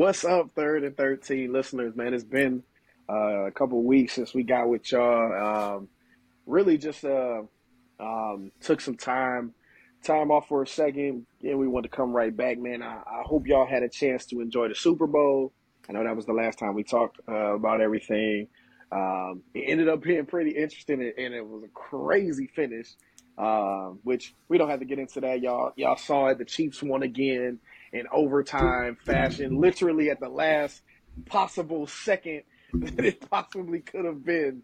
What's up, 3rd and 13 listeners, man? It's been a couple weeks since we got with y'all. Really just took some time off for a second, and we wanted to come right back, man. I hope y'all had a chance to enjoy the Super Bowl. I know that was the last time we talked about everything. It ended up being pretty interesting, and it was a crazy finish, which we don't have to get into that. Y'all saw it. The Chiefs won again in overtime fashion, literally at the last possible second that it possibly could have been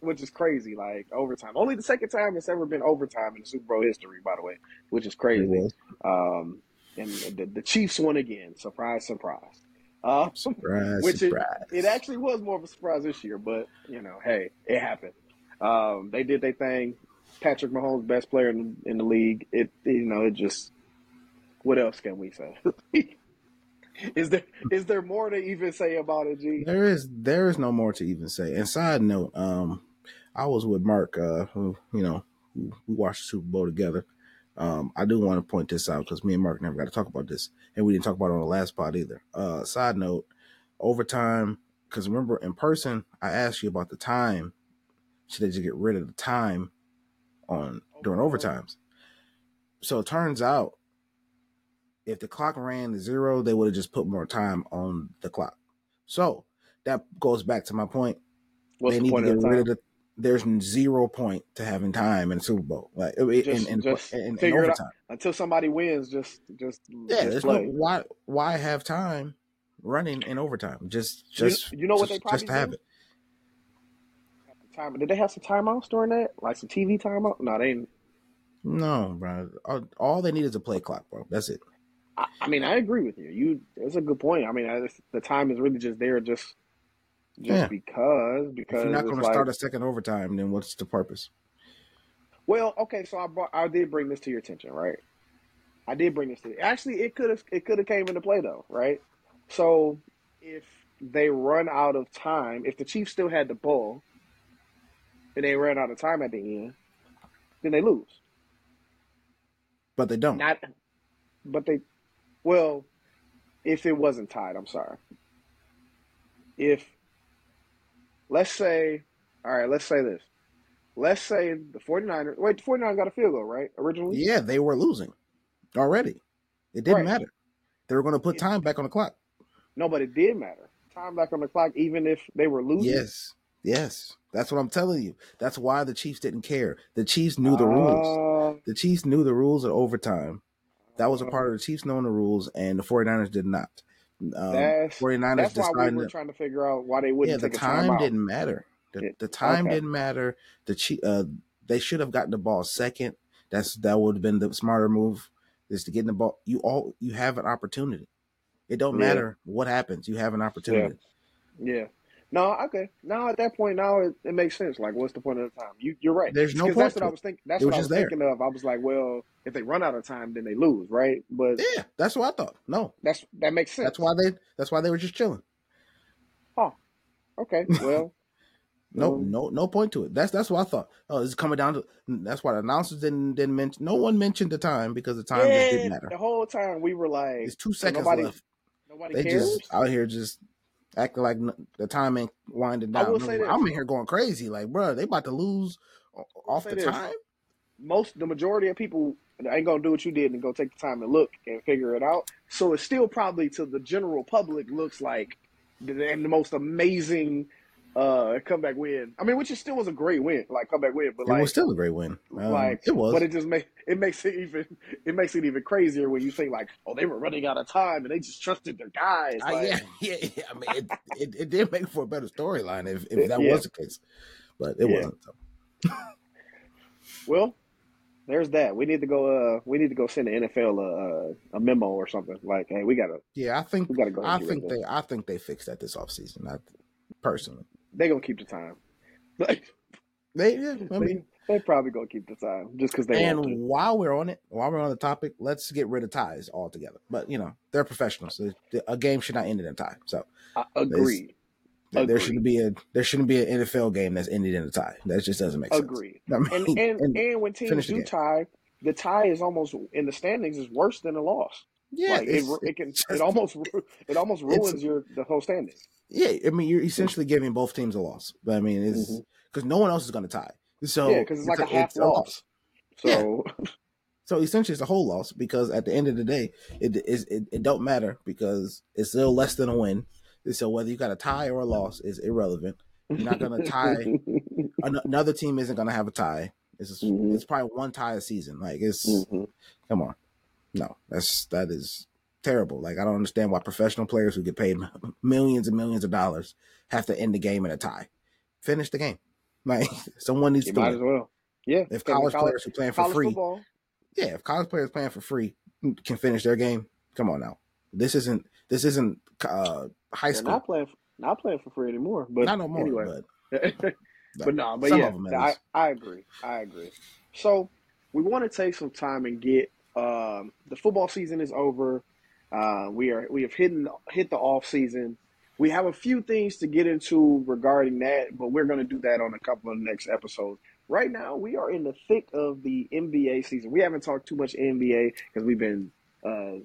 which is crazy, like overtime. Only the second time it's ever been overtime in the Super Bowl history, by the way, which is crazy. Mm-hmm. And the Chiefs won again. Surprise, surprise. Surprise. It actually was more of a surprise this year, but, you know, hey, it happened. They did their thing. Patrick Mahomes, best player in the league. What else can we say? Is there more to even say about it, G? There is no more to even say. And side note, I was with Mark, who, you know, we watched the Super Bowl together. I do want to point this out because me and Mark never got to talk about this, and we didn't talk about it on the last pod either. Side note, overtime, because remember in person, I asked you about the time. Should they just get rid of the time during overtimes? So it turns out if the clock ran to zero, they would have just put more time on the clock. So that goes back to my point. What's the point of time? There's 0 point to having time in the Super Bowl, like just figure it out until somebody wins. There's play. Why have time running in overtime? Just have it. Did they have some timeouts during that? Like some TV timeout? No, they didn't. No, bro. All they need is a play clock, bro. That's it. I mean, I agree with you. That's a good point. I mean, the time is really just there because if you're not going to start a second overtime, then what's the purpose? Well, okay, so I did bring this to your attention, right? Actually, it could have came into play though, right? So if they run out of time, if the Chiefs still had the ball and they ran out of time at the end, then they lose. But they don't. If it wasn't tied, I'm sorry. Let's say this. Let's say the 49ers got a field goal, right? Originally? Yeah, they were losing already. It didn't matter. They were going to put time back on the clock. No, but it did matter. Time back on the clock, even if they were losing. Yes. That's what I'm telling you. That's why the Chiefs didn't care. The Chiefs knew the rules. The Chiefs knew the rules of overtime. That was a part of the Chiefs knowing the rules, and the 49ers did not. 49ers that's why we were trying to figure out why they wouldn't take a timeout. The time didn't matter. The time didn't matter. They should have gotten the ball second. That would have been the smarter move, is to get the ball. You have an opportunity. It don't matter what happens. You have an opportunity. Yeah. No, okay. Now at that point, now it makes sense. Like, what's the point of the time? You're right. There's no point. That's what I was thinking. That's what I was thinking of. I was like, well, if they run out of time, then they lose, right? But yeah, that's what I thought. No, that makes sense. That's why they were just chilling. Oh, okay. Well, no point to it. That's what I thought. Oh, this is coming down to. That's why the announcers didn't mention. No one mentioned the time because the time just didn't matter. The whole time we were like, it's 2 seconds left. Nobody cares. Just out here just acting like the time ain't winding down. I'm in here going crazy. Like, bro, they about to lose off the time. The majority of people ain't going to do what you did and go take the time and look and figure it out. So it's still probably to the general public looks like the most amazing comeback win. I mean, which it still was a great win, like comeback win. But it was still a great win. It was. But it just makes it even crazier when you think like, oh, they were running out of time and they just trusted their guys. Yeah. I mean, it did make for a better storyline if that was the case, but it wasn't. So. Well, there's that. We need to go send the NFL a memo or something like, hey, we gotta. Yeah, I think we gotta go. I think they fixed that this offseason. Personally, they gonna keep the time. They probably gonna keep the time just because they. And while we're on the topic, let's get rid of ties altogether. But you know they're professionals. So a game should not end in a tie. So agreed. There shouldn't be an NFL game that's ended in a tie. That just doesn't make sense. Agreed. I mean, and when teams do tie, the tie is almost in the standings is worse than a loss. Yeah, like it almost ruins the whole standing. Yeah, I mean, you're essentially giving both teams a loss. But I mean, it's because no one else is going to tie. So yeah, because it's like a half loss. So yeah. So essentially, it's a whole loss because at the end of the day, it don't matter because it's still less than a win. So whether you got a tie or a loss is irrelevant. You're not going to tie. Another team isn't going to have a tie. It's just, it's probably one tie a season. Like it's come on. No, that is terrible. Like I don't understand why professional players who get paid millions and millions of dollars have to end the game in a tie. Finish the game. Like someone needs to. Might as well. Yeah. If college players are playing for free, football. Yeah. If college players playing for free can finish their game, come on now. This isn't high school. Not playing for free anymore. But not no more. Anyway. I agree. So we want to take some time and get. The football season is over. We have hit the off season. We have a few things to get into regarding that, but we're going to do that on a couple of next episodes. Right now, we are in the thick of the NBA season. We haven't talked too much NBA because we've been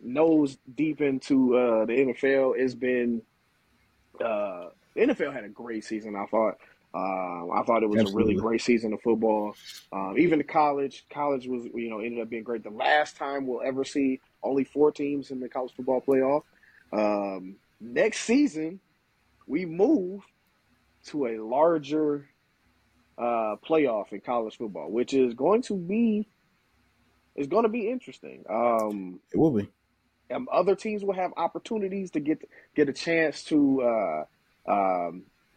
nose deep into the NFL. It's been the NFL had a great season, I thought. I thought it was a really great season of football. Even the college was, ended up being great. The last time we'll ever see only 4 teams in the college football playoff. Next season, we move to a larger playoff in college football, which is going to be interesting. It will be. Other teams will have opportunities to get a chance to.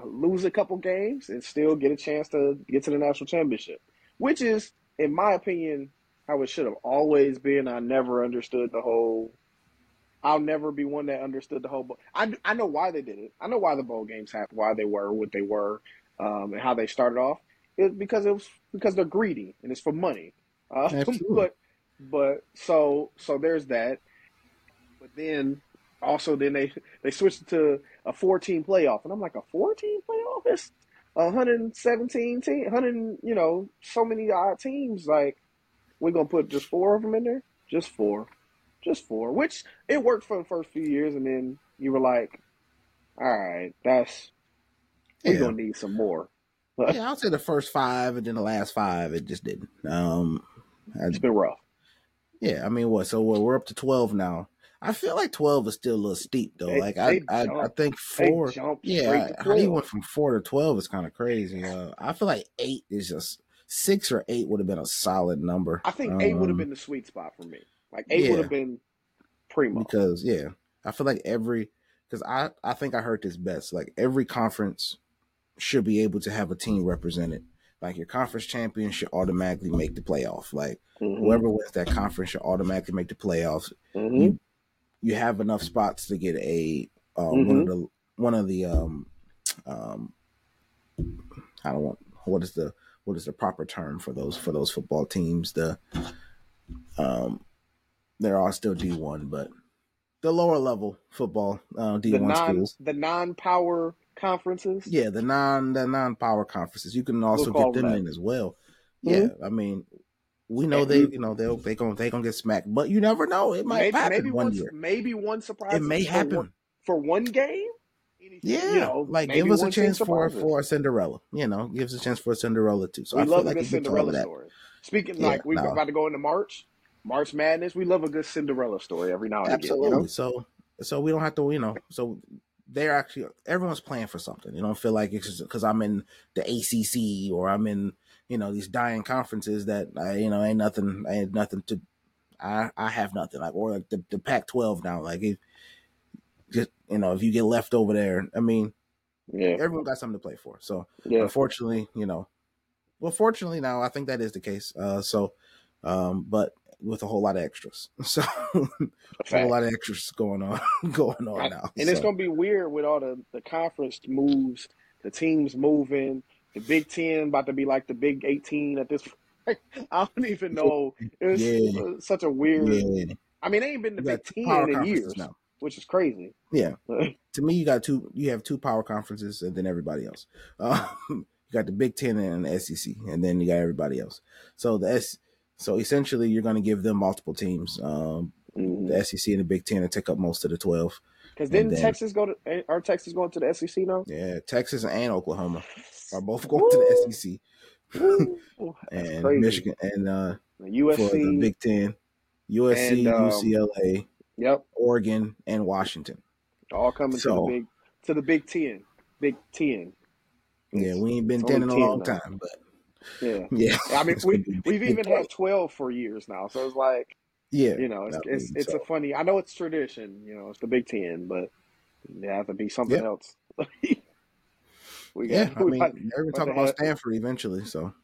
Lose a couple games and still get a chance to get to the national championship, which is, in my opinion, how it should have always been. I never understood the whole – I'll never be one that understood the whole – I know why they did it. I know why the bowl games happened, why they were what they were, and how they started off. It was because they're greedy and it's for money. So there's that. But then – also, then they switched to a 4-team playoff, and I'm like, a 4-team playoff? It's 117 teams, 100, so many odd teams. Like, we're gonna put just 4 of them in there, just four. Which it worked for the first few years, and then you were like, all right, we're gonna need some more. Yeah, I'll say the first 5, and then the last 5, it just didn't. It's been rough. Yeah, I mean, we're up to 12 now. I feel like 12 is still a little steep though. I think 4. Yeah, how you went from 4 to 12 is kind of crazy. I feel like 8 is just 6 or 8 would have been a solid number. I think 8 would have been the sweet spot for me. Like 8 would have been primo. Because I feel like I think I heard this best. Like every conference should be able to have a team represented. Like your conference champion should automatically make the playoff. Like whoever wins that conference should automatically make the playoffs. Mm-hmm. You have enough spots to get a I don't want what is the proper term for those football teams, they're all still D1, but the lower level football D1 schools, the non-power conferences, the non-power conferences, you can also get them in as well. I mean, we know they're gonna get smacked, but you never know. It might happen one year. Maybe one surprise. It may happen for one game. Give us a chance for a Cinderella. Give us a chance for a Cinderella too. So I love a good Cinderella story. Speaking we're about to go into March Madness. We love a good Cinderella story every now and then. Absolutely. So we don't have to. So they're actually everyone's playing for something. You don't feel like it's because I'm in the ACC or I'm in. These dying conferences that I have nothing. Like, or like the Pac-12 now. Like, if you get left over there, I mean, everyone got something to play for. So, unfortunately, fortunately now I think that is the case. But with a whole lot of extras, so a whole lot of extras going on now. And it's gonna be weird with all the conference moves, the teams moving. The Big Ten about to be like the Big 18 at this point. I don't even know. It's such a weird. Yeah. I mean, they ain't been the Big 10 in years, which is crazy. Yeah, to me, you have 2 power conferences, and then everybody else. You got the Big Ten and the SEC, and then you got everybody else. So essentially, you're going to give them multiple teams. Mm-hmm. The SEC and the Big Ten to take up most of the 12. Because didn't Texas go to – are Texas going to the SEC now? Yeah, Texas and Oklahoma are both going to the SEC. And crazy. Michigan and USC, for the Big Ten, USC, and, UCLA, yep, Oregon, and Washington. All coming to the Big Ten. Big Ten. Yeah, we ain't been 10 in a long time, but yeah. I mean, we've even had 12 for years now, so it's like, yeah, you know, it's a funny. I know it's tradition, you know, it's the Big Ten, but there has to be something else. They're talking about Stanford eventually, so.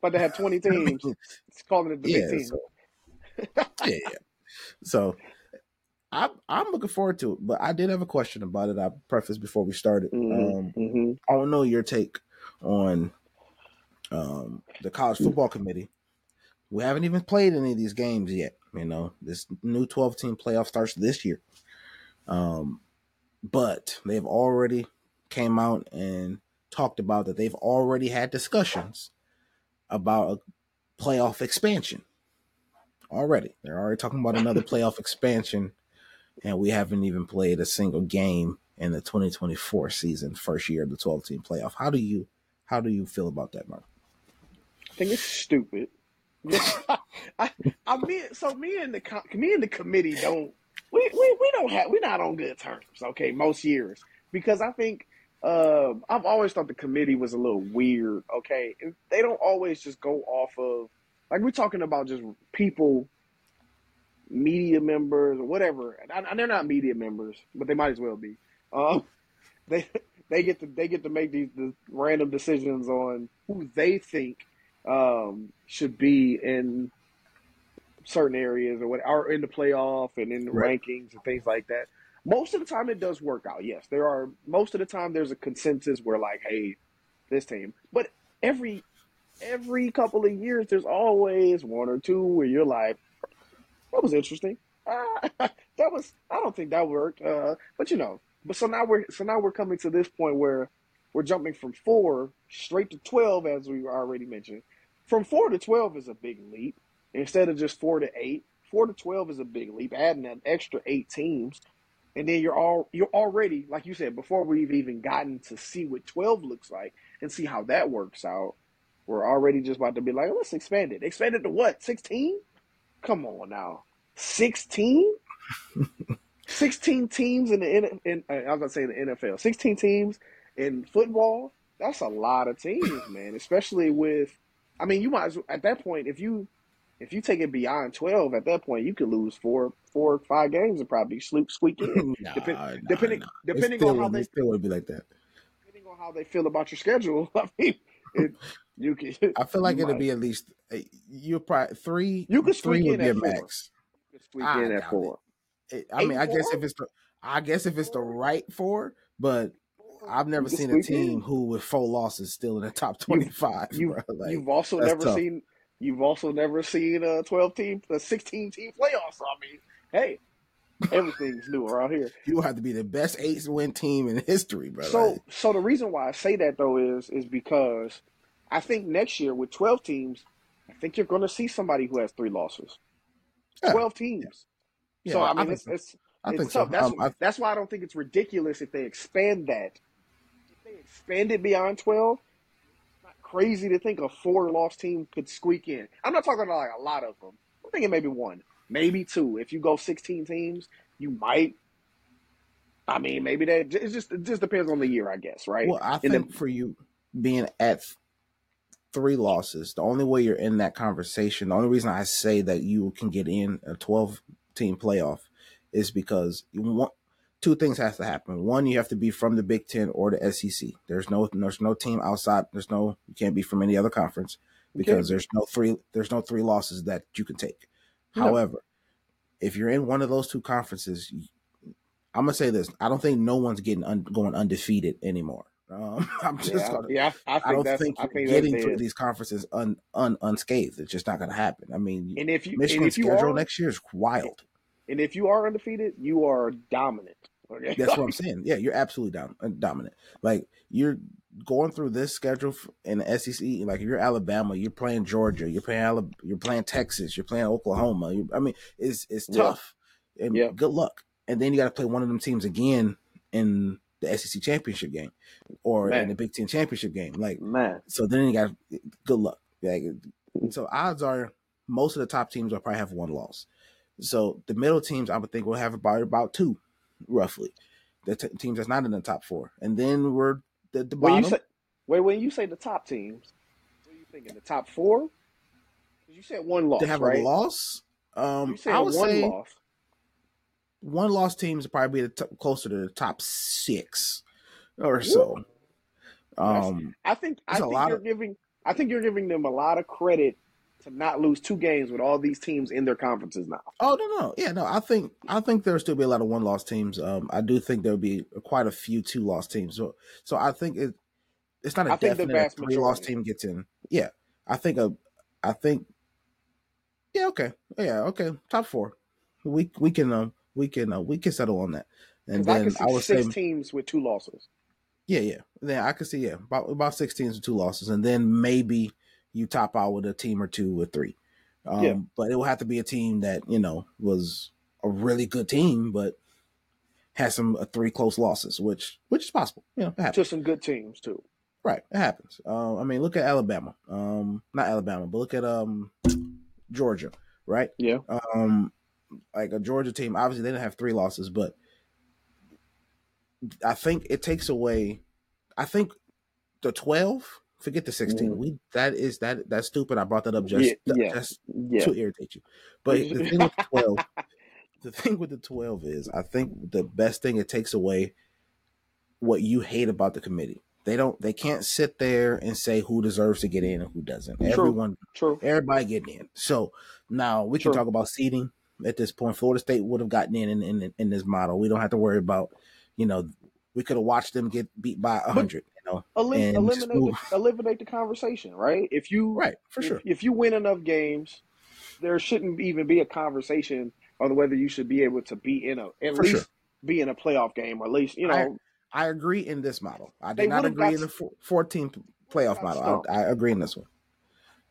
But they have 20 teams. It's calling it the Big Ten. So, so I'm looking forward to it, but I did have a question about it. I prefaced before we started. I don't know your take on the college football committee. We haven't even played any of these games yet. You know, this new 12-team playoff starts this year. But they've already came out and talked about that they've already had discussions about a playoff expansion already. They're already talking about another playoff expansion, and we haven't even played a single game in the 2024 season, first year of the 12-team playoff. How do you feel about that, Mark? I think it's stupid. Me and the committee we're not on good terms. Okay, most years, because I think I've always thought the committee was a little weird. Okay, they don't always just go off of, like, we're talking about just people, media members or whatever. And they're not media members, but they might as well be. They get to make these random decisions on who they think should be in certain areas or what are in the playoff and in the rankings and things like that. Most of the time it does work out. Yes, most of the time there's a consensus where, like, hey, this team. But every couple of years there's always one or two where you're like, that was interesting. I don't think that worked. But you know, so now we're coming to this point where we're jumping from 4 straight to 12, as we already mentioned. From 4 to 12 is a big leap. Instead of just 4 to 8, 4 to 12 is a big leap, adding an extra 8 teams. And then you're already, like you said, before we've even gotten to see what 12 looks like and see how that works out, we're already just about to be like, let's expand it. Expand it to what, 16? Come on now. 16? 16 teams in the – I was going to say the NFL. 16 teams in football, that's a lot of teams, man, especially with – I mean, you might as well – at that point, if you take it beyond 12, at that point, you could lose four or five games and probably squeak in. It still would be like that. Depending on how they feel about your schedule, I mean – I feel like it'll be at least you'll probably 3. You could squeak 3 would be a max. You could squeak in at 4. I guess if it's the right 4, but I've never seen a team who with 4 losses still in the top 25. You've also never seen a 16 team playoffs. So, I mean, hey, everything's new around here. You have to be the best 8-win team in history, brother. So the reason why I say that though is because I think next year with 12 teams, I think you're going to see somebody who has 3 losses. Yeah. 12 teams. Yeah. So I mean, it's tough. So. That's why I don't think it's ridiculous if they expand that. If they expand it beyond 12, it's not crazy to think a 4-loss team could squeak in. I'm not talking about like a lot of them. I'm thinking maybe 1. Maybe 2. If you go 16 teams, you might. I mean, maybe that. It just depends on the year, I guess, right? Well, I think for you being at 3 losses, the only way you're in that conversation, the only reason I say that you can get in a 12-team playoff is because two things have to happen. One, you have to be from the Big Ten or the SEC. There's no team outside. You can't be from any other conference because there's no three losses that you can take. However, if you're in one of those two conferences, I'm gonna say this: I don't think no one's getting going undefeted anymore. I don't think you're getting through these conferences unscathed. It's just not gonna happen. I mean, and Michigan's schedule next year is wild. And if you are undefeated, you are dominant. Okay? That's what I'm saying. Yeah, you're absolutely dominant. Like, you're going through this schedule in the SEC, like if you're Alabama, you're playing Georgia, you're playing Texas, you're playing Oklahoma. I mean, it's tough. and good luck. And then you got to play one of them teams again in the SEC championship game or in the Big Ten championship game. Like, so then you got good luck. Like, so odds are most of the top teams will probably have one loss. So the middle teams, I would think, will have about two, roughly. The teams that's not in the top four, and then we're the bottom. When you say the top teams, what are you thinking? The top four? You said one loss. They have a loss. You said I would say one loss teams would probably be closer to the top six or so. I think you're giving them a lot of credit to not lose two games with all these teams in their conferences now. Oh, no. Yeah, no, I think there'll still be a lot of one-loss teams. I do think there'll be quite a few two-loss teams. So I think it's not a definite three-loss team gets in. Yeah, okay. Top four. We can settle on that. And then I would say six teams with two losses. Yeah. Then I could see about six teams with two losses, and then maybe you top out with a team or two or three. But it will have to be a team that, was a really good team, but has some three close losses, which is possible. It happens. To some good teams too. Right. It happens. Look at Alabama. Not Alabama, but look at Georgia, right? Yeah. Like a Georgia team, obviously they didn't have three losses, but I think it takes away, the 12, forget the 16. Mm-hmm. That's stupid. I brought that up just to irritate you. But the thing with the 12 is, I think the best thing, it takes away what you hate about the committee. They can't sit there and say who deserves to get in and who doesn't. Everybody getting in. So now we can talk about seeding at this point. Florida State would have gotten in this model. We don't have to worry about, we could have watched them get beat by 100. Eliminate the conversation, right? If you win enough games, there shouldn't even be a conversation on whether you should be able to be be in a playoff game, or at least I agree in this model. I do not agree in the 14th playoff model. I agree in this one.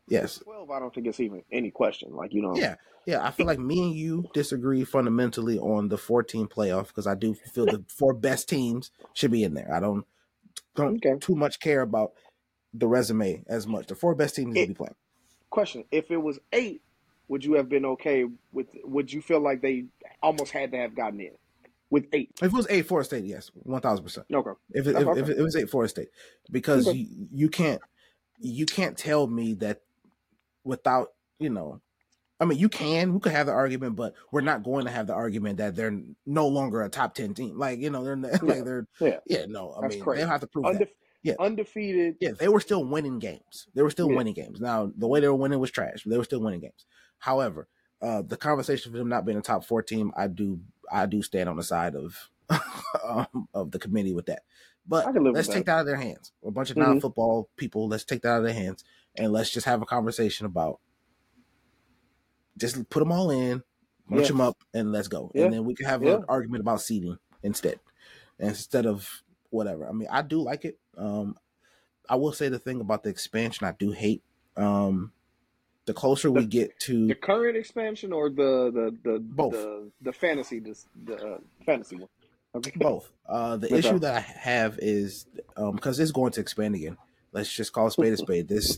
Yes. 12, I don't think it's even any question. I feel like me and you disagree fundamentally on the 14 playoff, because I do feel the four best teams should be in there. I don't too much care about the resume as much. The four best teams should be playing. Question: if it was 8, would you have been okay with? Would you feel like they almost had to have gotten in? With 8, if it was 8, Florida State, yes, 1,000%. Okay. If it was 8, Florida State, because you can't tell me that without you can. We could have the argument, but we're not going to have the argument that they're no longer a top 10 team. They'll have to prove that. Yeah. Undefeated. Yeah, they were still winning games. Now, the way they were winning was trash, but they were still winning games. However, the conversation for them not being a top 4 team, I do stand on the side of of the committee with that. But let's take that out of their hands. A bunch of non-football people, let's take that out of their hands, and let's just have a conversation about just put them all in, bunch them up, and let's go. Yeah. And then we can have an argument about seeding instead of whatever. I do like it. I will say the thing about the expansion I do hate. The closer we get to the current expansion, or the both the fantasy fantasy one, okay. Both. The issue that I have is because it's going to expand again. Let's just call a spade a spade. This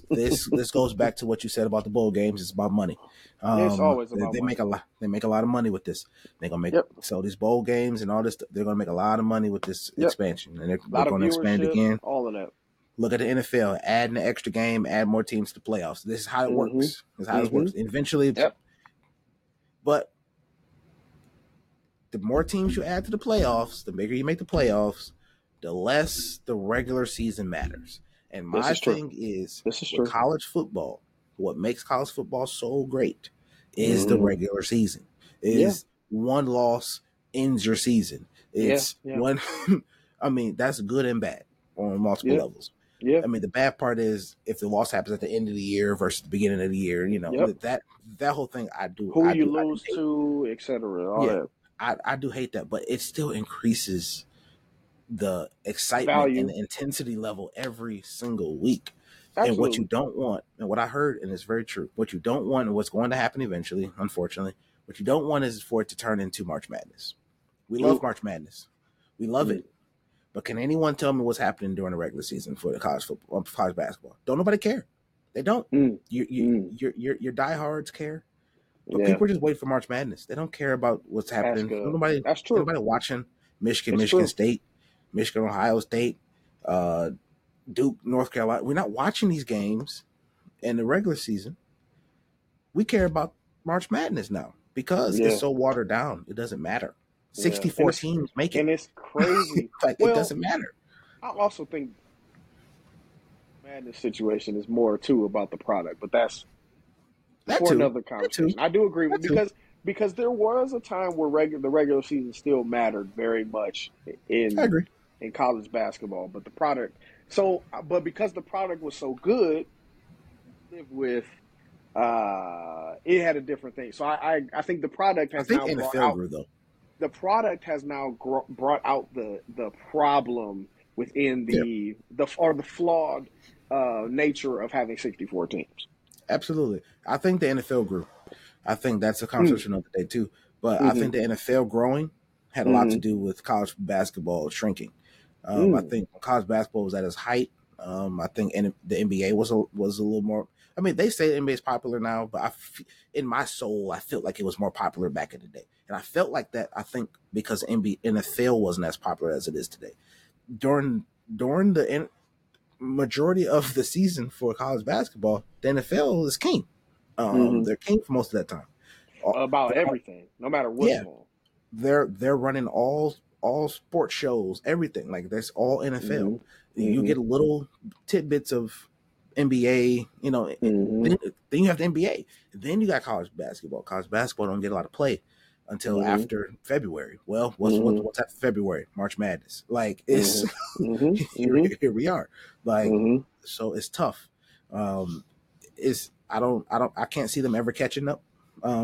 goes back to what you said about the bowl games. It's about money. It's always about money. They make a lot of money with this. They're gonna make so these bowl games and all this. They're gonna make a lot of money with this expansion, and they're gonna expand again. All of that. Look at the NFL. Add an extra game. Add more teams to playoffs. This is how it works. This is how it works. Eventually, but the more teams you add to the playoffs, the bigger you make the playoffs, the less the regular season matters. And my thing is, college football, what makes college football so great is the regular season. Is one loss ends your season. It's one – that's good and bad on multiple levels. Yeah. The bad part is if the loss happens at the end of the year versus the beginning of the year, that whole thing I do. Who you lose to, et cetera, all that. I do hate that, but it still increases – the excitement and the intensity level every single week. Absolutely. And what you don't want, and what I heard, and it's very true, what you don't want and what's going to happen eventually, unfortunately, What you don't want is for it to turn into March Madness. We love March Madness. We love it. But can anyone tell me what's happening during the regular season for the college football, college basketball? Don't nobody care. They don't. Your diehards care. But people just wait for March Madness. They don't care about what's happening. That's true. Nobody watching Michigan, State, Michigan, Ohio State, Duke, North Carolina. We're not watching these games in the regular season. We care about March Madness now because it's so watered down. It doesn't matter. 64 teams make it. And it's crazy. Like, well, it doesn't matter. I also think Madness situation is more, too, about the product. But that's for another conversation. I do agree with because there was a time where the regular season still mattered very much in college basketball. But the product – but because the product was so good, it had a different thing. So I think the product has now brought out the product has now brought out the problem within the flawed nature of having 64 teams. Absolutely. I think the NFL grew. I think that's a conversation of the day too. But I think the NFL growing had a lot to do with college basketball shrinking. I think college basketball was at its height. I think the NBA was a little more. I mean, they say the NBA is popular now, but in my soul, I felt like it was more popular back in the day. And I felt like that, I think, because NFL wasn't as popular as it is today. During the majority of the season for college basketball, the NFL is king. They're king for most of that time. About everything, no matter what. Yeah, they're running all sports shows, everything. Like, that's all NFL. You get little tidbits of NBA, then you have the NBA. Then you got college basketball. College basketball don't get a lot of play until after February. Well, what's after February? March Madness. Like, it's here we are. Like, so it's tough. I can't see them ever catching up.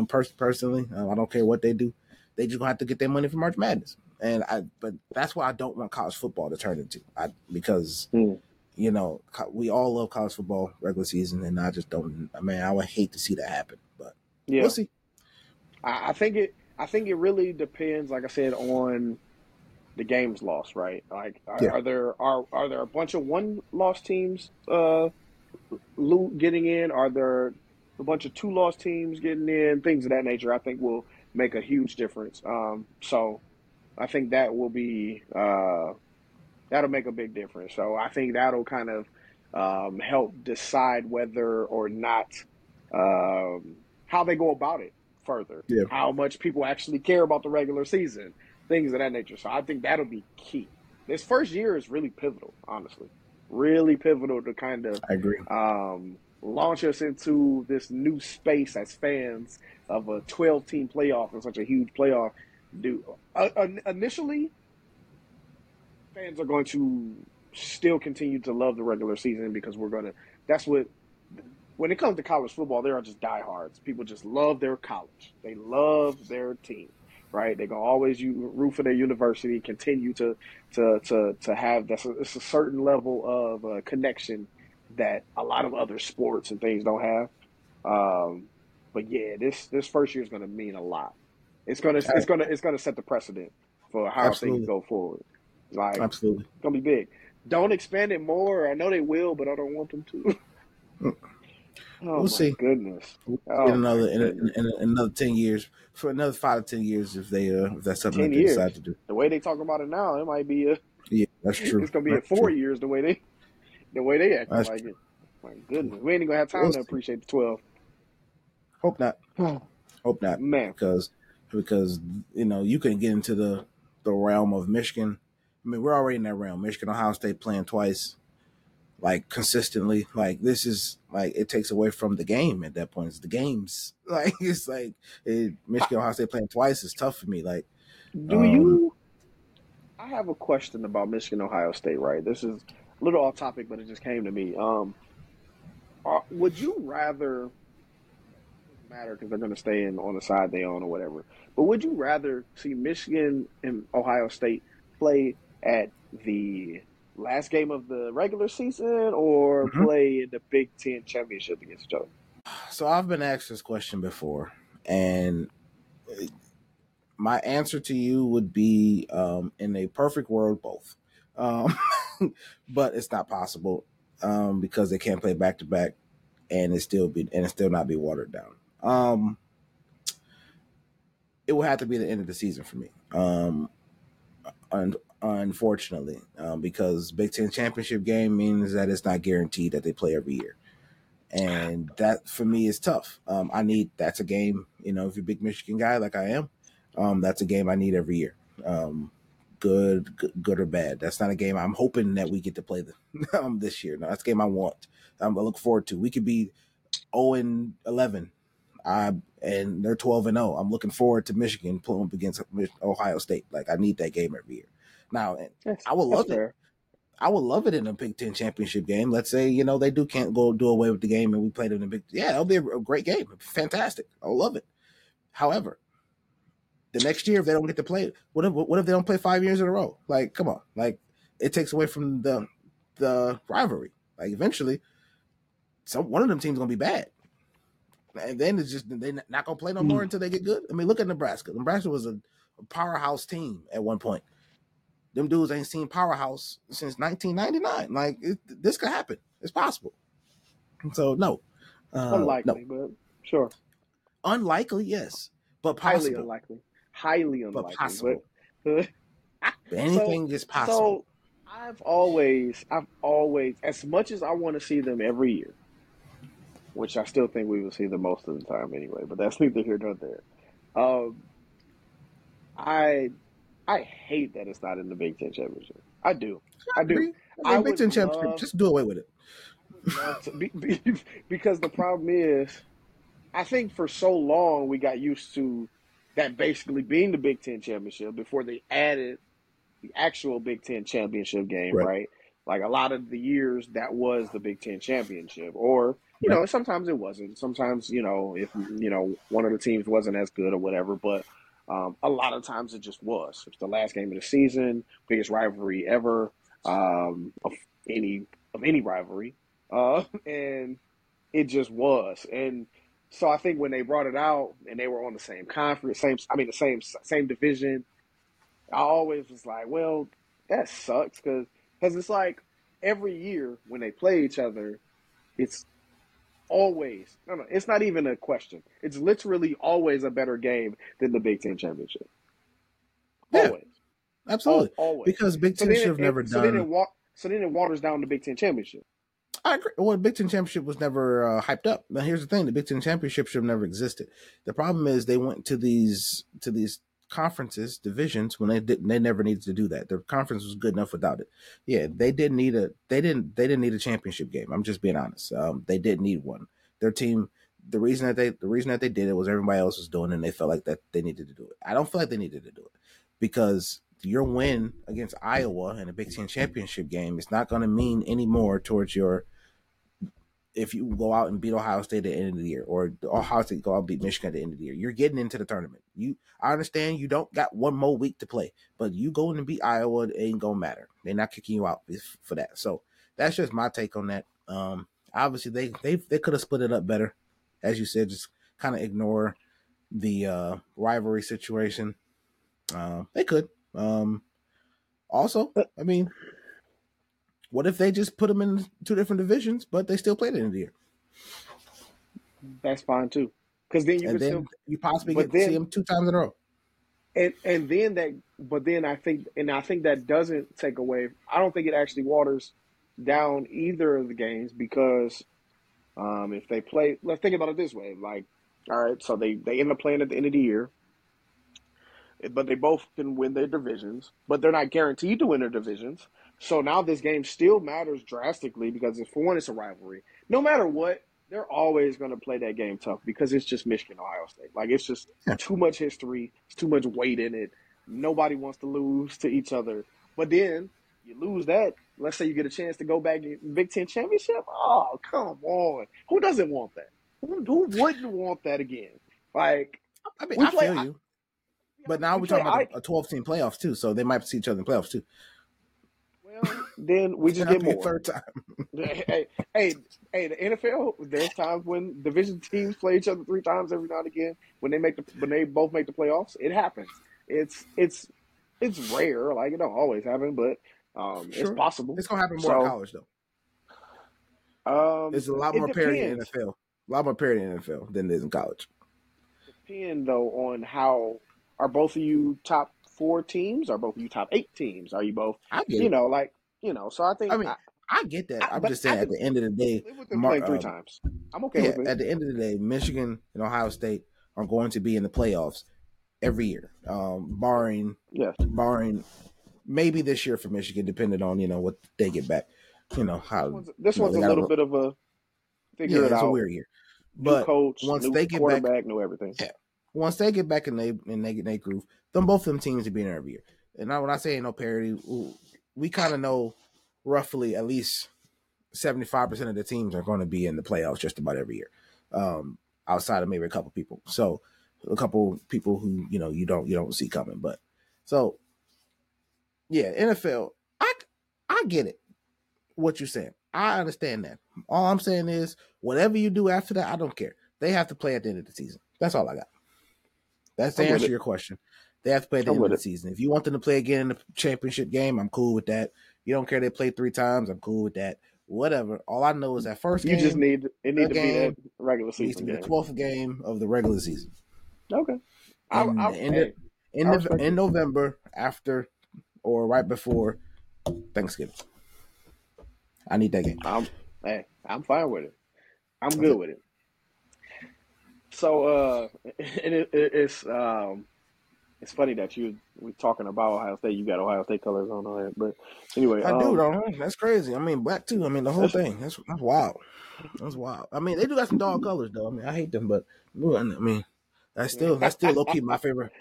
Personally, I don't care what they do. They just gonna have to get their money from March Madness. But that's why I don't want college football to turn into because. You know, we all love college football regular season, and I just don't. I mean, I would hate to see that happen, but we'll see. I think it really depends, like I said, on the games lost, right? Like, are there a bunch of one-loss teams getting in? Are there a bunch of two-loss teams getting in? Things of that nature, I think, will make a huge difference. So, I think that will be. That'll make a big difference. So I think that'll kind of help decide whether or not how they go about it further, how much people actually care about the regular season, things of that nature. So I think that'll be key. This first year is really pivotal, honestly, really pivotal to kind of launch us into this new space as fans of a 12-team playoff and such a huge playoff. Initially, fans are going to still continue to love the regular season because when it comes to college football, there are just diehards. People just love their college. They love their team, right? They're going to always root for their university, continue to have this. It's a certain level of connection that a lot of other sports and things don't have. But yeah, this first year is going to mean a lot. It's going to set the precedent for how things go forward. Like, absolutely, it's gonna be big. Don't expand it more. I know they will, but I don't want them to. We'll see. Goodness, another 10 years for another 5 to 10 years if they if that's something that they decide to do. The way they talk about it now, it might be that's true. It's gonna be 4 years the way they act like it. My goodness, we ain't gonna have time to appreciate the 12. Hope not. Hope not, man. Because you can get into the realm of Michigan. I mean, we're already in that realm. Michigan, Ohio State playing twice, like, consistently. Like, this is, like, it takes away from the game at that point. It's the games. Like, it's like Michigan, Ohio State playing twice is tough for me. Like, I have a question about Michigan, Ohio State, right? This is a little off topic, but it just came to me. Would you rather, matter because they're going to stay in on the side they own or whatever, but would you rather see Michigan and Ohio State play at the last game of the regular season or play in the Big Ten championship against each other? So I've been asked this question before, and My answer to you would be, in a perfect world, both. But it's not possible, because they can't play back to back and it still not be watered down. It will have to be the end of the season for me. Unfortunately, because Big Ten championship game means that it's not guaranteed that they play every year. And that for me is tough. That's a game, if you're a big Michigan guy, like I am, that's a game I need every year. Good or bad. That's not a game I'm hoping that we get to play this year. No, that's a game I want. I look forward to. We could be 0-11, and they're 12-0. I'm looking forward to Michigan playing up against Ohio State. Like, I need that game every year. Now, I would love it in a Big Ten championship game. Let's say, they can't go do away with the game and we played in a Big Ten. Yeah, it'll be a great game. Fantastic. I'll love it. However, the next year, if they don't get to play, what if they don't play 5 years in a row? Like, come on. Like, it takes away from the rivalry. Like, eventually, one of them teams going to be bad. And then it's just, they're not going to play no more until they get good. I mean, look at Nebraska. Nebraska was a powerhouse team at one point. Them dudes ain't seen powerhouse since 1999. Like, this could happen. It's possible. So, no. Unlikely, no. But sure. Unlikely, yes. But possible. Highly unlikely. But possible. But anything is possible. So, I've always, as much as I want to see them every year, which I still think we will see them most of the time anyway, but that's neither here nor there. I hate that it's not in the Big Ten Championship. I do. I Big Ten Championship, just do away with it. Because the problem is, I think for so long we got used to that basically being the Big Ten Championship before they added the actual Big Ten Championship game, right? Like a lot of the years that was the Big Ten Championship. Or, you know, sometimes it wasn't. Sometimes, if, one of the teams wasn't as good or whatever, but a lot of times it just was. It's the last game of the season, biggest rivalry ever, of any rivalry, and it just was. And so I think when they brought it out and they were on the same conference, the same division, I always was like, well, that sucks because it's like every year when they play each other, it's always, no, it's not even a question. It's literally always a better game than the Big Ten Championship. Yeah, always. Absolutely. Always. Because Big Ten should have never done it. So then it waters down the Big Ten Championship. I agree. Well, the Big Ten Championship was never hyped up. Now, here's the thing. The Big Ten Championship should have never existed. The problem is they went to these conferences, divisions, when they never needed to do that. Their conference was good enough without it. Yeah, they didn't need a championship game. I'm just being honest. They didn't need one. Their team, the reason that they did it was everybody else was doing it and they felt like that they needed to do it. I don't feel like they needed to do it because your win against Iowa in a Big Ten championship game is not going to mean any more towards your if you go out and beat Ohio State at the end of the year, or Ohio State go out and beat Michigan at the end of the year, you're getting into the tournament. I understand you don't got one more week to play, but you go in and beat Iowa, it ain't going to matter. They're not kicking you out for that. So that's just my take on that. Obviously, they could have split it up better. As you said, just kind of ignore the rivalry situation. They could. Also, I mean, what if they just put them in two different divisions, but they still played it in the year? That's fine too, because then you possibly get to see them two times in a row. I think that doesn't take away. I don't think it actually waters down either of the games because if they play, let's think about it this way: like, all right, so they end up playing at the end of the year, but they both can win their divisions, but they're not guaranteed to win their divisions. So now this game still matters drastically because, for one, it's a rivalry. No matter what, they're always going to play that game tough because it's just Michigan, Ohio State. Like, it's just too much history. It's too much weight in it. Nobody wants to lose to each other. But then you lose that. Let's say you get a chance to go back in Big Ten Championship. Oh, come on. Who doesn't want that? Who wouldn't want that again? Like, I mean, I feel you. But now we're talking about a 12-team playoffs, too, so they might see each other in playoffs, too. NFL, then we just get more. Third time. Hey, the NFL. There's times when division teams play each other three times every now and again. When they both make the playoffs, it happens. It's rare. Like, it don't always happen, but sure, it's possible. It's gonna happen more in college though. There's a lot more parity in the NFL. A lot more parity in the NFL than it is in college. Depend though on how are both of you top 4 teams? Are both of you top 8 teams? Are you both? So I think. I get that. I'm just saying, at the end of the day, Mark, three times. I'm okay with it. At the end of the day, Michigan and Ohio State are going to be in the playoffs every year, barring maybe this year for Michigan, depending on what they get back. It's a weird year. But new coach, once new they get back, know everything. Yeah. Once they get back and they get in their groove, then both of them teams will be in there every year. And when I say no parity, we kind of know roughly at least 75% of the teams are going to be in the playoffs just about every year, outside of maybe a couple people. So a couple people who you don't see coming. But so yeah, NFL, I get it. What you're saying, I understand that. All I'm saying is, whatever you do after that, I don't care. They have to play at the end of the season. That's all I got. That's the answer to your question. They have to play at the end of the season. If you want them to play again in the championship game, I'm cool with that. You don't care they play 3 times, I'm cool with that. Whatever. All I know is that first game. You just need to be that regular season. It needs to be the 12th game of the regular season. Okay. In November, after or right before Thanksgiving. I need that game. I'm fine with it. I'm good with it. So, it's funny that we're talking about Ohio State. You got Ohio State colors on all that, but anyway, I do though. That's crazy. I mean, black too. I mean, the whole thing. That's wild. That's wild. I mean, they do got some dog colors though. I mean, I hate them, but I mean, that's still low key my favorite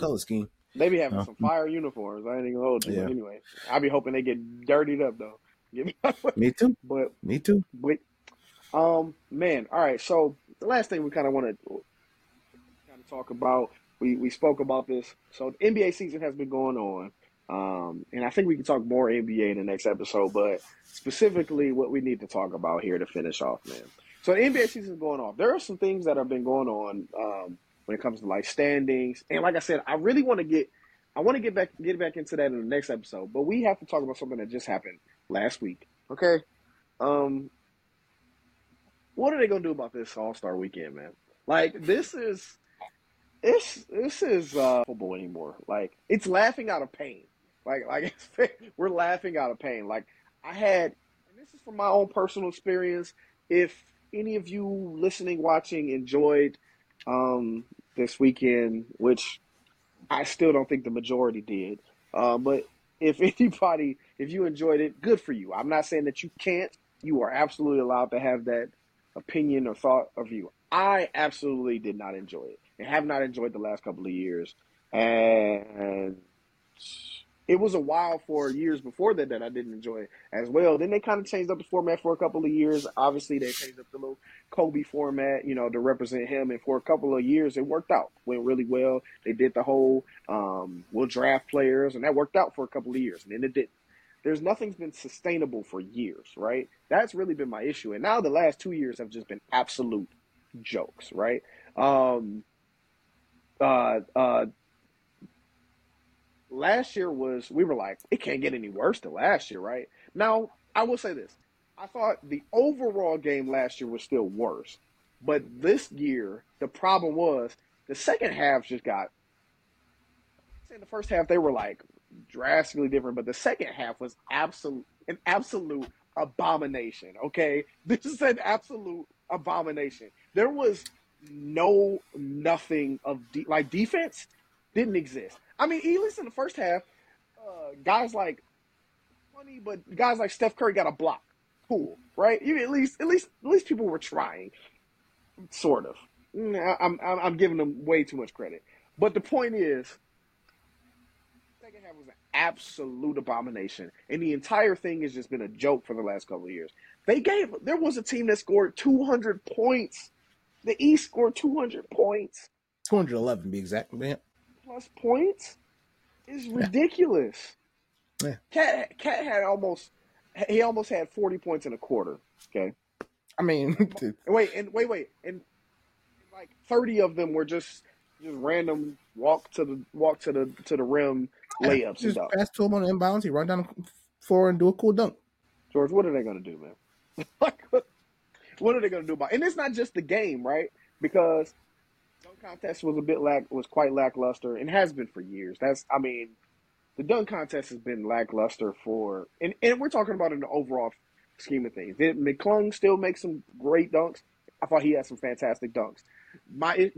color scheme. They be having some fire uniforms. I ain't gonna hold you. Yeah. But anyway, I be hoping they get dirtied up though. Me too. But, man. All right. So the last thing we kind of want to talk about, we spoke about this. So the NBA season has been going on, and I think we can talk more NBA in the next episode. But specifically, what we need to talk about here to finish off, man. So the NBA season is going off. There are some things that have been going on when it comes to like standings, and like I said, I really want to get back into that in the next episode. But we have to talk about something that just happened last week, okay? What are they gonna do about this All-Star Weekend, man? Like, this is football anymore. Like, it's laughing out of pain. We're laughing out of pain. Like, and this is from my own personal experience. If any of you listening, watching, enjoyed this weekend, which I still don't think the majority did, but if anybody, if you enjoyed it, good for you. I'm not saying that you can't. You are absolutely allowed to have that opinion or thought of you. I absolutely did not enjoy it and have not enjoyed the last couple of years. And it was a while for years before that I didn't enjoy it as well. Then they kind of changed up the format for a couple of years. Obviously, they changed up the little Kobe format, to represent him. And for a couple of years, it worked out. Went really well. They did the whole we'll draft players, and that worked out for a couple of years. And then it didn't. There's nothing's been sustainable for years, right? That's really been my issue. And now the last 2 years have just been absolute jokes, right? Last year we were like, it can't get any worse than last year, right? Now, I will say this. I thought the overall game last year was still worse. But this year, the problem was the second half just got – in the first half, they were like drastically different, but the second half was an absolute abomination, okay? This is an absolute abomination. There was nothing of defense didn't exist. I mean, at least in the first half, guys like Steph Curry got a block. Cool, right? At least people were trying, sort of. I'm giving them way too much credit, but the point is, the second half was an absolute abomination, and the entire thing has just been a joke for the last couple of years. There was a team that scored 200 points. The East scored 200 points. 211, to be exact, man. Plus points is ridiculous. Yeah. Cat had almost had 40 points in a quarter. Okay, I mean, and like 30 of them were just random walk to the rim layups. Just pass to him on the inbounds. He run down the floor and do a cool dunk. George, what are they gonna do, man? Like, what are they gonna do about? And it's not just the game, right? Because dunk contest was quite lackluster and has been for years. The dunk contest has been lackluster and we're talking about in the overall scheme of things. McClung still makes some great dunks. I thought he had some fantastic dunks.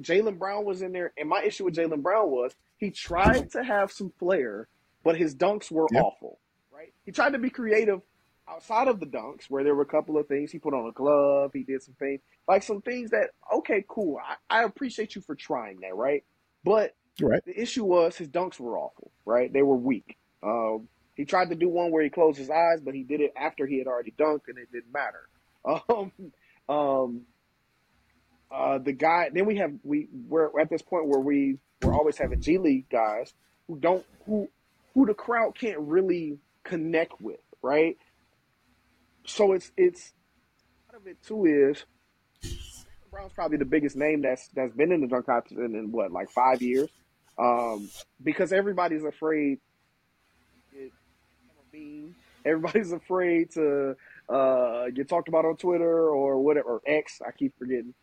Jaylen Brown was in there, and my issue with Jaylen Brown was he tried to have some flair, but his dunks were awful. Right? He tried to be creative outside of the dunks, where there were a couple of things. He put on a glove. He did some things, like some things that, okay, cool. I appreciate you for trying that, right? But the issue was his dunks were awful, right? They were weak. He tried to do one where he closed his eyes, but he did it after he had already dunked, and it didn't matter. The guy. Then we're at this point where we're always having G League guys who the crowd can't really connect with, right? So it's part of it too is Brown's probably the biggest name that's been in the dunk contest in what, like 5 years, because everybody's afraid. Everybody's afraid to get talked about on Twitter or whatever, or X. I keep forgetting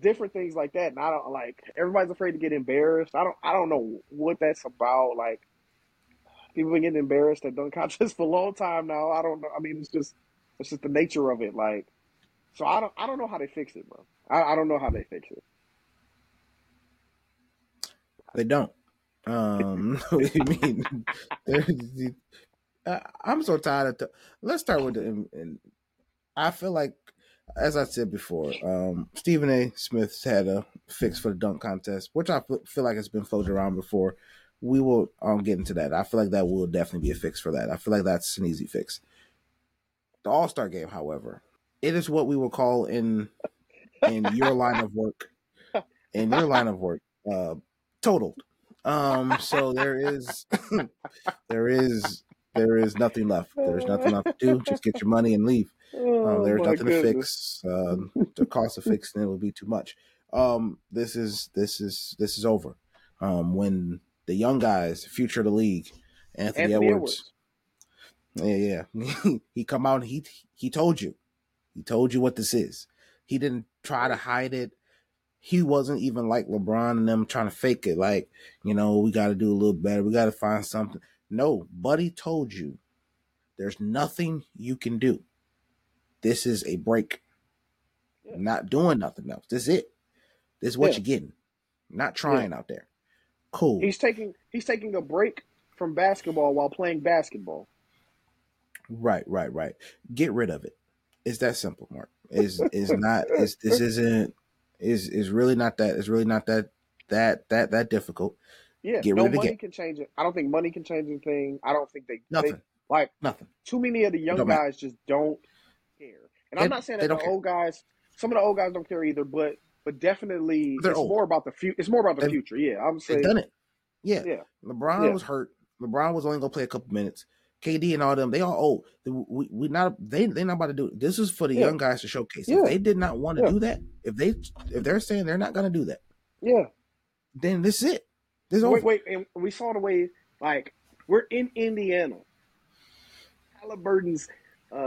different things like that. And I don't like. Everybody's afraid to get embarrassed. I don't know what that's about. Like, people been getting embarrassed at dunk contests for a long time now. I don't know. I mean, it's just the nature of it. Like, so I don't know how they fix it, bro. I don't know how they fix it. They don't. What do you mean? I'm so tired of. Let's start with the. And I feel like, as I said before, Stephen A. Smith's had a fix for the dunk contest, which I feel like it's been floated around before. We will get into that. I feel like that will definitely be a fix for that. I feel like that's an easy fix. The All-Star Game, however, it is what we will call in your line of work, totaled. So there is nothing left. There's nothing left to do. Just get your money and leave. There's nothing to fix. The cost of fixing it will be too much. This is over. When the young guys, future of the league, Anthony Edwards. Yeah. He come out and he told you. He told you what this is. He didn't try to hide it. He wasn't even like LeBron and them trying to fake it. Like, we got to do a little better. We got to find something. No, buddy told you there's nothing you can do. This is a break. Yeah. Not doing nothing else. This is it. This is what you're getting. Not trying out there. Cool. He's taking a break from basketball while playing basketball. Right. Get rid of it. It's that simple, Mark. It's really not that difficult. Yeah, money can change it. I don't think money can change anything. I don't think nothing. Too many of the young guys just don't care. And I'm not saying that the old guys, some of the old guys don't care either, but definitely it's more about the future. It's more about the future. Yeah, I'm saying they've done it. Yeah. LeBron was hurt. LeBron was only gonna play a couple minutes. KD and all them, they all old. They're not about to do it. This is for the young guys to showcase. If they did not want to do that, if they're saying they're not going to do that, then this is it. This is over. Wait, and we saw the way, like, we're in Indiana, Halliburton's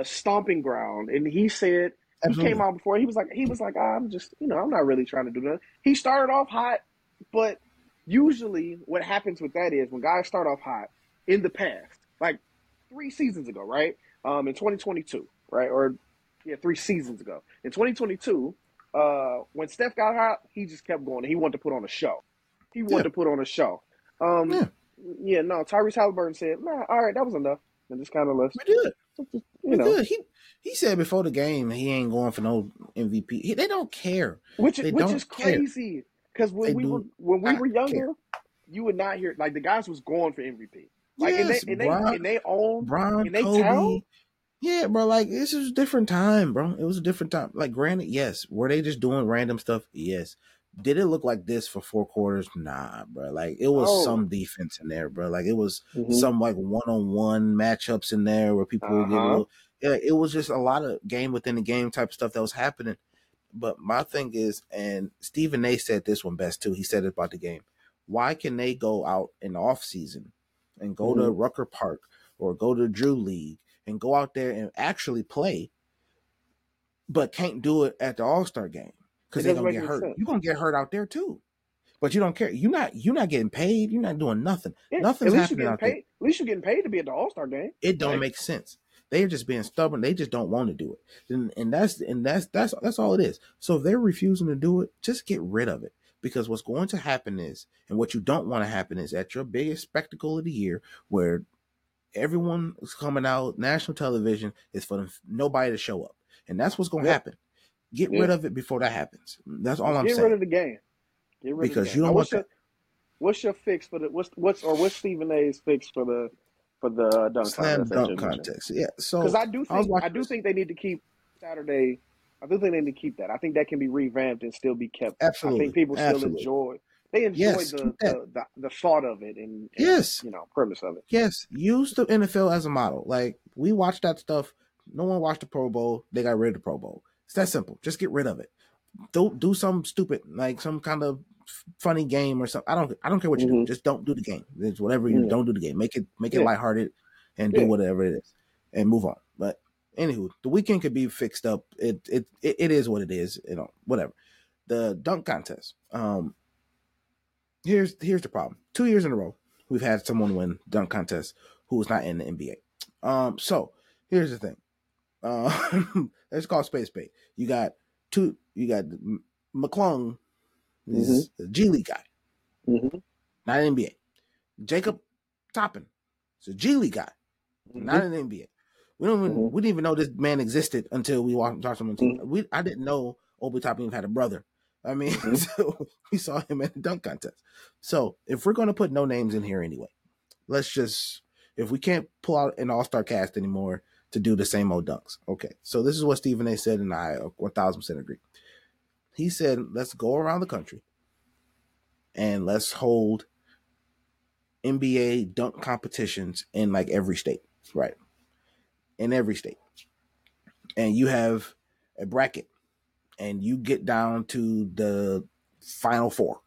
stomping ground, and he said he came out before. He was like, I'm just, I'm not really trying to do that. He started off hot, but usually what happens with that is when guys start off hot in the past, like. 3 seasons ago, right? In 2022, right? Or 3 seasons ago. In 2022, when Steph got hot, he just kept going. He wanted to put on a show. Tyrese Halliburton said, "Nah, all right, that was enough." And just kind of left. We did. He said before the game he ain't going for no MVP. They don't care. Which is crazy because when we were younger, you would not hear, like, the guys was going for MVP. Like, yes, and they own Kobe. Town? Yeah, bro. Like, this is a different time, bro. It was a different time. Like, granted, yes. Were they just doing random stuff? Yes. Did it look like this for four quarters? Nah, bro. Like, it was some defense in there, bro. Like, it was some, like, one-on-one matchups in there where people would get a little – yeah, it was just a lot of game-within-the-game type of stuff that was happening. But my thing is – and Stephen A. said this one best, too. He said it about the game. Why can they go out in the offseason and go to Rucker Park or go to Drew League and go out there and actually play but can't do it at the All-Star game? Because they're going to get hurt. Sense. You're going to get hurt out there, too. But you don't care. You're not getting paid. You're not doing nothing. Yeah. Nothing's happening out there. At least you're getting paid to be at the All-Star game. It don't make sense. They're just being stubborn. They just don't want to do it. And that's all it is. So if they're refusing to do it, just get rid of it. Because what's going to happen is, and what you don't want to happen is, at your biggest spectacle of the year, where everyone is coming out, national television, is for nobody to show up. And that's what's going to happen. Get rid of it before that happens. That's all I'm saying. Get rid of the game. Get rid of the game. Because you don't want to. What's your fix for the what's Stephen A's fix for the dunk contest? Dunk contest. Yeah. So because I do think they need to keep Saturday. I do think they need to keep that. I think that can be revamped and still be kept. Absolutely. I think people still enjoy. They enjoy the thought of it and premise of it. Yes. Use the NFL as a model. Like, we watched that stuff. No one watched the Pro Bowl. They got rid of the Pro Bowl. It's that simple. Just get rid of it. Don't do something stupid, like some kind of funny game or something. I don't care what you do. Just don't do the game. It's whatever you do. Don't do the game. Make it lighthearted and do whatever it is and move on. But anywho, the weekend could be fixed up. It is what it is. You know, whatever. The dunk contest. Here's the problem. 2 years in a row, we've had someone win dunk contest who was not in the NBA. So here's the thing. It's called Space Bait. You got two. You got McClung, this G League guy, not an NBA. Jacob Toppin, it's a G League guy, not an NBA. We didn't even know this man existed until we talked to him. I didn't know Obi Toppin had a brother. I mean, so we saw him at the dunk contest. So if we're going to put no names in here anyway, let's just, if we can't pull out an all-star cast anymore to do the same old dunks. Okay, so this is what Stephen A. said, and I 1,000% agree. He said, let's go around the country and let's hold NBA dunk competitions in like every state, right? In every state. And you have a bracket, and you get down to the final four.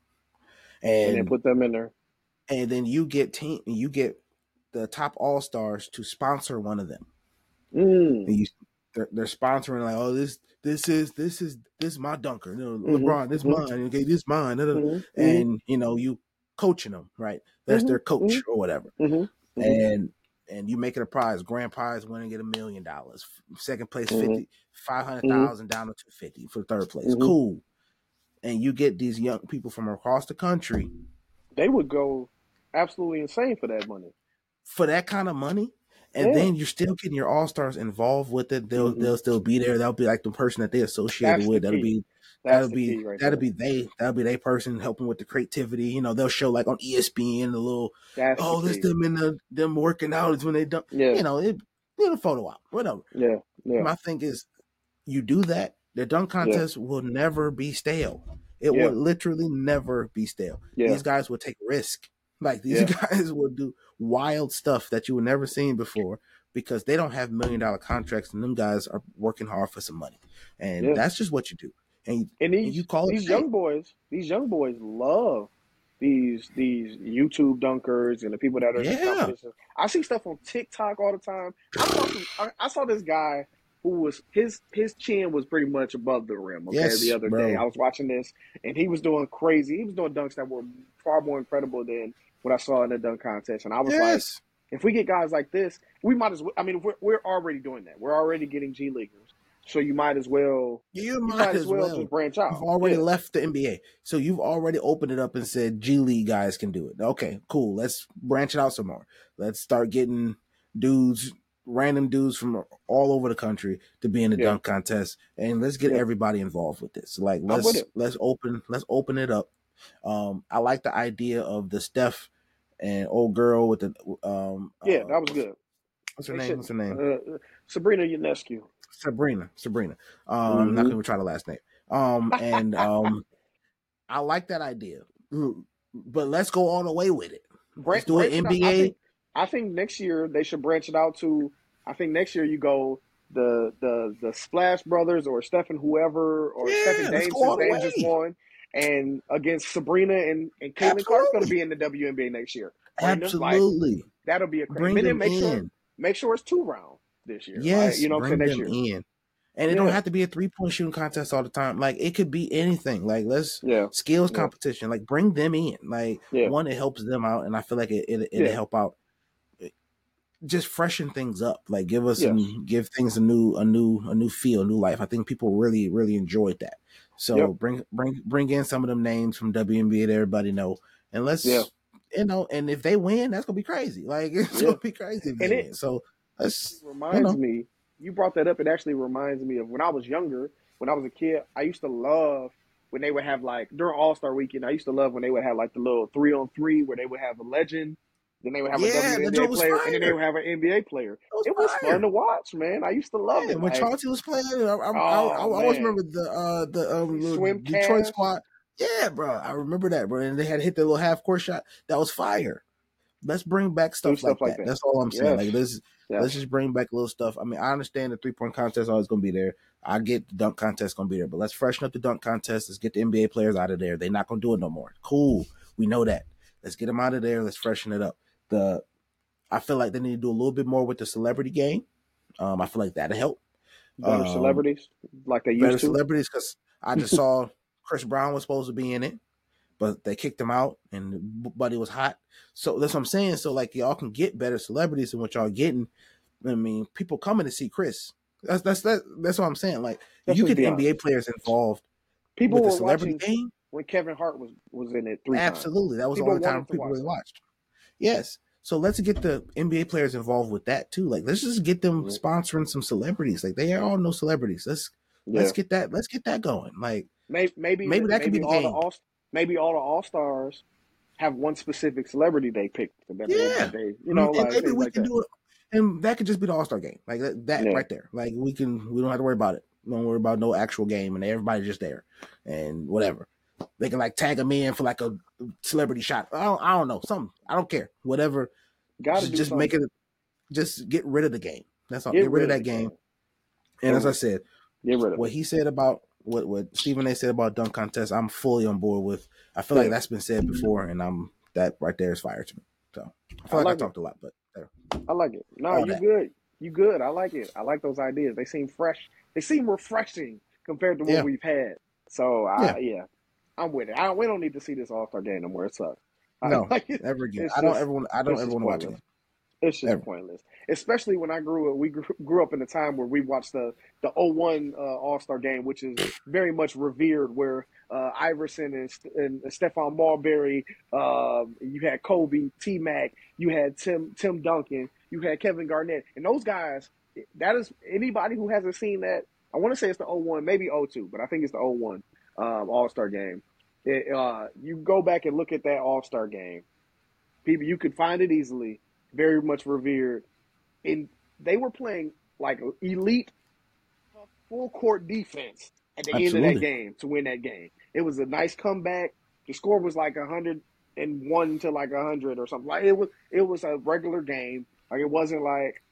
And then put them in there. And then you get the top all-stars to sponsor one of them. They're sponsoring, like, oh, this is my dunker, you know, LeBron, this mine, okay, this mine, and you know, you coaching them, right? That's their coach or whatever, and you make it a prize. Grand prize winning, get $1 million. Second place, 50, 500,000 down to 250 for third place. Cool, and you get these young people from across the country. They would go absolutely insane for that money. For that kind of money. And then you're still getting your all-stars involved with it. They'll still be there. That'll be like the person that they associated with. That'll be their person helping with the creativity. You know, they'll show like on ESPN a little. Them working out is when they dunk. Yeah. You know, a photo op, whatever. Yeah. Yeah. My thing is, you do that, the dunk contest will never be stale. It will literally never be stale. Yeah. These guys will take risk. Like, these guys will do wild stuff that you would never seen before because they don't have $1 million contracts, and them guys are working hard for some money. And that's just what you do. And these young boys love these YouTube dunkers and the people that are in the competition. I see stuff on TikTok all the time. I saw this guy who was his chin was pretty much above the rim. Okay, the other day I was watching this, and he was doing crazy. He was doing dunks that were far more incredible than what I saw in the dunk contest, and I was like, if we get guys like this, we might as well. I mean, we're already doing that. We're already getting G Leaguers, so you might as well. You might as well just branch out. You've already left the NBA, so you've already opened it up and said G League guys can do it. Okay, cool. Let's branch it out some more. Let's start getting dudes. Random dudes from all over the country to be in the dunk contest, and let's get everybody involved with this. Like, let's open it up. I like the idea of the Steph and old girl with the that was good. What's her name? Sabrina Ionescu. Sabrina. I'm not gonna try the last name. And I like that idea, but let's go all the way with it. Let's do an NBA. I think next year they should branch it out to. I think next year you go the Splash Brothers or Stephen whoever or Stephen Davis. They just won, and against Sabrina and Caitlin Clark's going to be in the WNBA next year. Absolutely, like, that'll be a crazy. Bring them make sure it's 2 rounds this year. Yes, right? You know, bring them in. And it don't have to be a 3-point shooting contest all the time. Like, it could be anything. Like, let's skills competition. Like, bring them in. Like, one, it helps them out, and I feel like it'll help out. Just freshen things up. Like, give us give things a new feel, a new life. I think people really, really enjoyed that. So bring in some of them names from WNBA that everybody know, and let's you know. And if they win, that's gonna be crazy. Like, it's gonna be crazy. And so let's reminds me. You brought that up. It actually reminds me of when I was younger, when I was a kid, I used to love when they would have, like, during All-Star Weekend, I used to love when they would have, like, the little 3-on-3 where they would have a legend, then they would have a WNBA player, and then they would have an NBA player. It was fun to watch, man. I used to love it. When Chauncey was playing, I always remember the Detroit squad. Yeah, bro. I remember that, bro. And they had hit their little half-court shot. That was fire. Let's bring back stuff like that. That's all I'm saying. Yes. Like, let's just bring back little stuff. I mean, I understand the 3-point contest is always going to be there. I get the dunk contest going to be there, but let's freshen up the dunk contest. Let's get the NBA players out of there. They're not going to do it no more. Cool. We know that. Let's get them out of there. Let's freshen it up. I feel like they need to do a little bit more with the celebrity game. I feel like that'll help. Better celebrities like they used to. Better celebrities, because I just saw Chris Brown was supposed to be in it, but they kicked him out, and Buddy was hot. So that's what I'm saying. So, like, y'all can get better celebrities than what y'all getting. I mean, people coming to see Chris. That's what I'm saying. Like, that's you get the NBA players involved. People with the celebrity game when Kevin Hart was in it 3 times. Absolutely, that was the only time people really watched. Yes. So let's get the NBA players involved with that too. Like, let's just get them sponsoring some celebrities. Like, they are all no celebrities. Let's get that. Let's get that going. Like, maybe that could be all the All-Stars. Maybe all the All-Stars have one specific celebrity they picked. Maybe we can do it. And that could just be the All-Star game. Like that right there. Like, we don't have to worry about it. We don't worry about no actual game, and everybody's just there and whatever. They can, like, tag them in for, like, a celebrity shot. I don't know. Something. I don't care. Whatever. Just make it. Just get rid of the game. That's all. Get rid of that game. And as I said, what Stephen A. said about dunk contest, I'm fully on board with. I feel like that's been said before, and that right there is fire to me. So I feel like I talked a lot, but I like it. No, you good. You good. I like it. I like those ideas. They seem fresh. They seem refreshing compared to what we've had. So I'm with it. We don't need to see this All-Star game no more. It sucks. No, like it. Never again. I don't ever want to watch it. It's just pointless, especially when I grew up. We grew up in a time where we watched the 01 All-Star Game, which is very much revered, where Iverson and Stephon Marbury, you had Kobe, T-Mac, you had Tim Duncan, you had Kevin Garnett. And those guys, that is anybody who hasn't seen that, I want to say it's the 01, maybe 02, but I think it's the 01 All-Star Game. You go back and look at that All-Star Game. People, you could find it easily. Very much revered, and they were playing like elite full court defense at the end of that game to win that game. It was a nice comeback. The score was like 101 to like 100 or something. Like it was a regular game. Like it wasn't like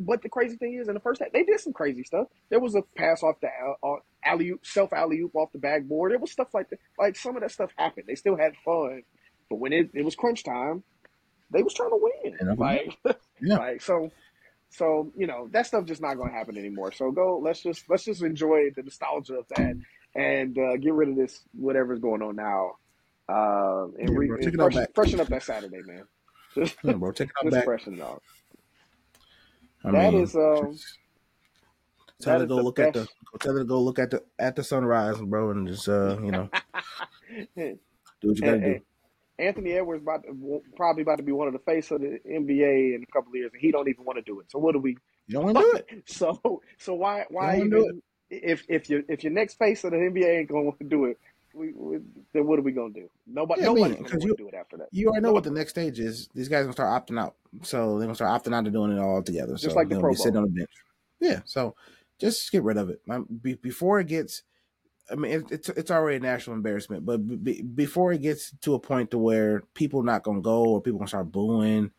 But the crazy thing is, in the first half, they did some crazy stuff. There was a pass off the alley-oop, self-alley-oop off the backboard. It was stuff like that. Like some of that stuff happened. They still had fun, but when it was crunch time, they was trying to win. So you know, that stuff just not going to happen anymore. So let's just enjoy the nostalgia of that and get rid of this whatever's going on now. Freshen up that Saturday, man. Freshen it up. Tell her to go look at the sunrise, bro, and just you know, do what you got to do. Anthony Edwards probably about to be one of the face of the NBA in a couple of years, and he don't even want to do it. So what do we? You don't want to do it. So why you do it? If your next face of the NBA ain't gonna want to do it, then what are we gonna do? Nobody gonna want to do it after that. You already know what the next stage is. These guys are gonna start opting out. So they're gonna start opting out to doing it all together. Just like the Pro Bowl, sitting on the bench. Yeah. So just get rid of it before it gets. I mean, it's already a national embarrassment, but before it gets to a point to where people not going to go or people going to start booing,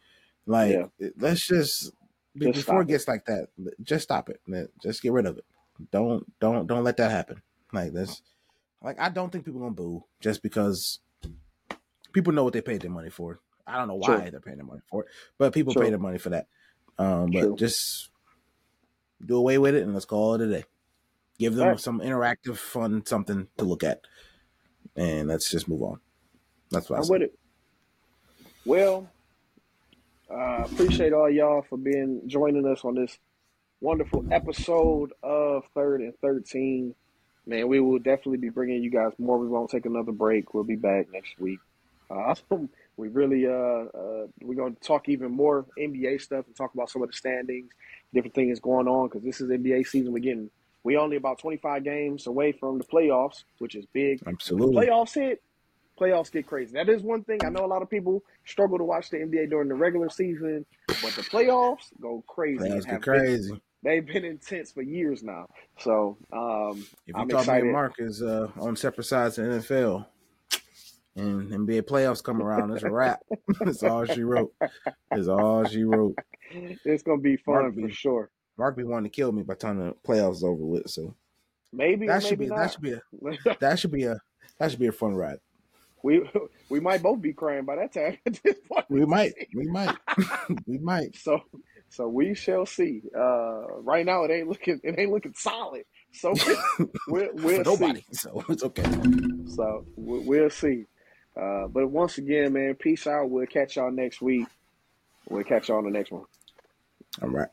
like, let's just before it gets like that, just stop it. Man. Just get rid of it. Don't let that happen. Like, that's like, I don't think people going to boo just because people know what they paid their money for. I don't know why they're paying their money for it, but people pay their money for that. But just do away with it and let's call it a day. Give them some interactive, fun, something to look at. And let's just move on. That's what I said. Well, I appreciate all y'all for joining us on this wonderful episode of 3rd and 13. Man, we will definitely be bringing you guys more. We won't take another break. We'll be back next week. We really we're going to talk even more NBA stuff and talk about some of the standings, different things going on, because this is NBA season. We're only about 25 games away from the playoffs, which is big. Absolutely. When playoffs get crazy. That is one thing. I know a lot of people struggle to watch the NBA during the regular season, but the playoffs go crazy. Playoffs get crazy. They've been intense for years now. So if you talk about Mark is on separate sides of the NFL and NBA playoffs come around, it's a wrap. That's all she wrote. It's going to be fun for sure. Mark be wanting to kill me by the time the playoffs is over with, so maybe that should be a fun ride. We might both be crying by that time at this point. We might. So we shall see. Right now it ain't looking solid. So we'll see. Nobody. So it's okay. So we'll see. But once again, man, peace out. We'll catch y'all next week. We'll catch y'all on the next one. All right.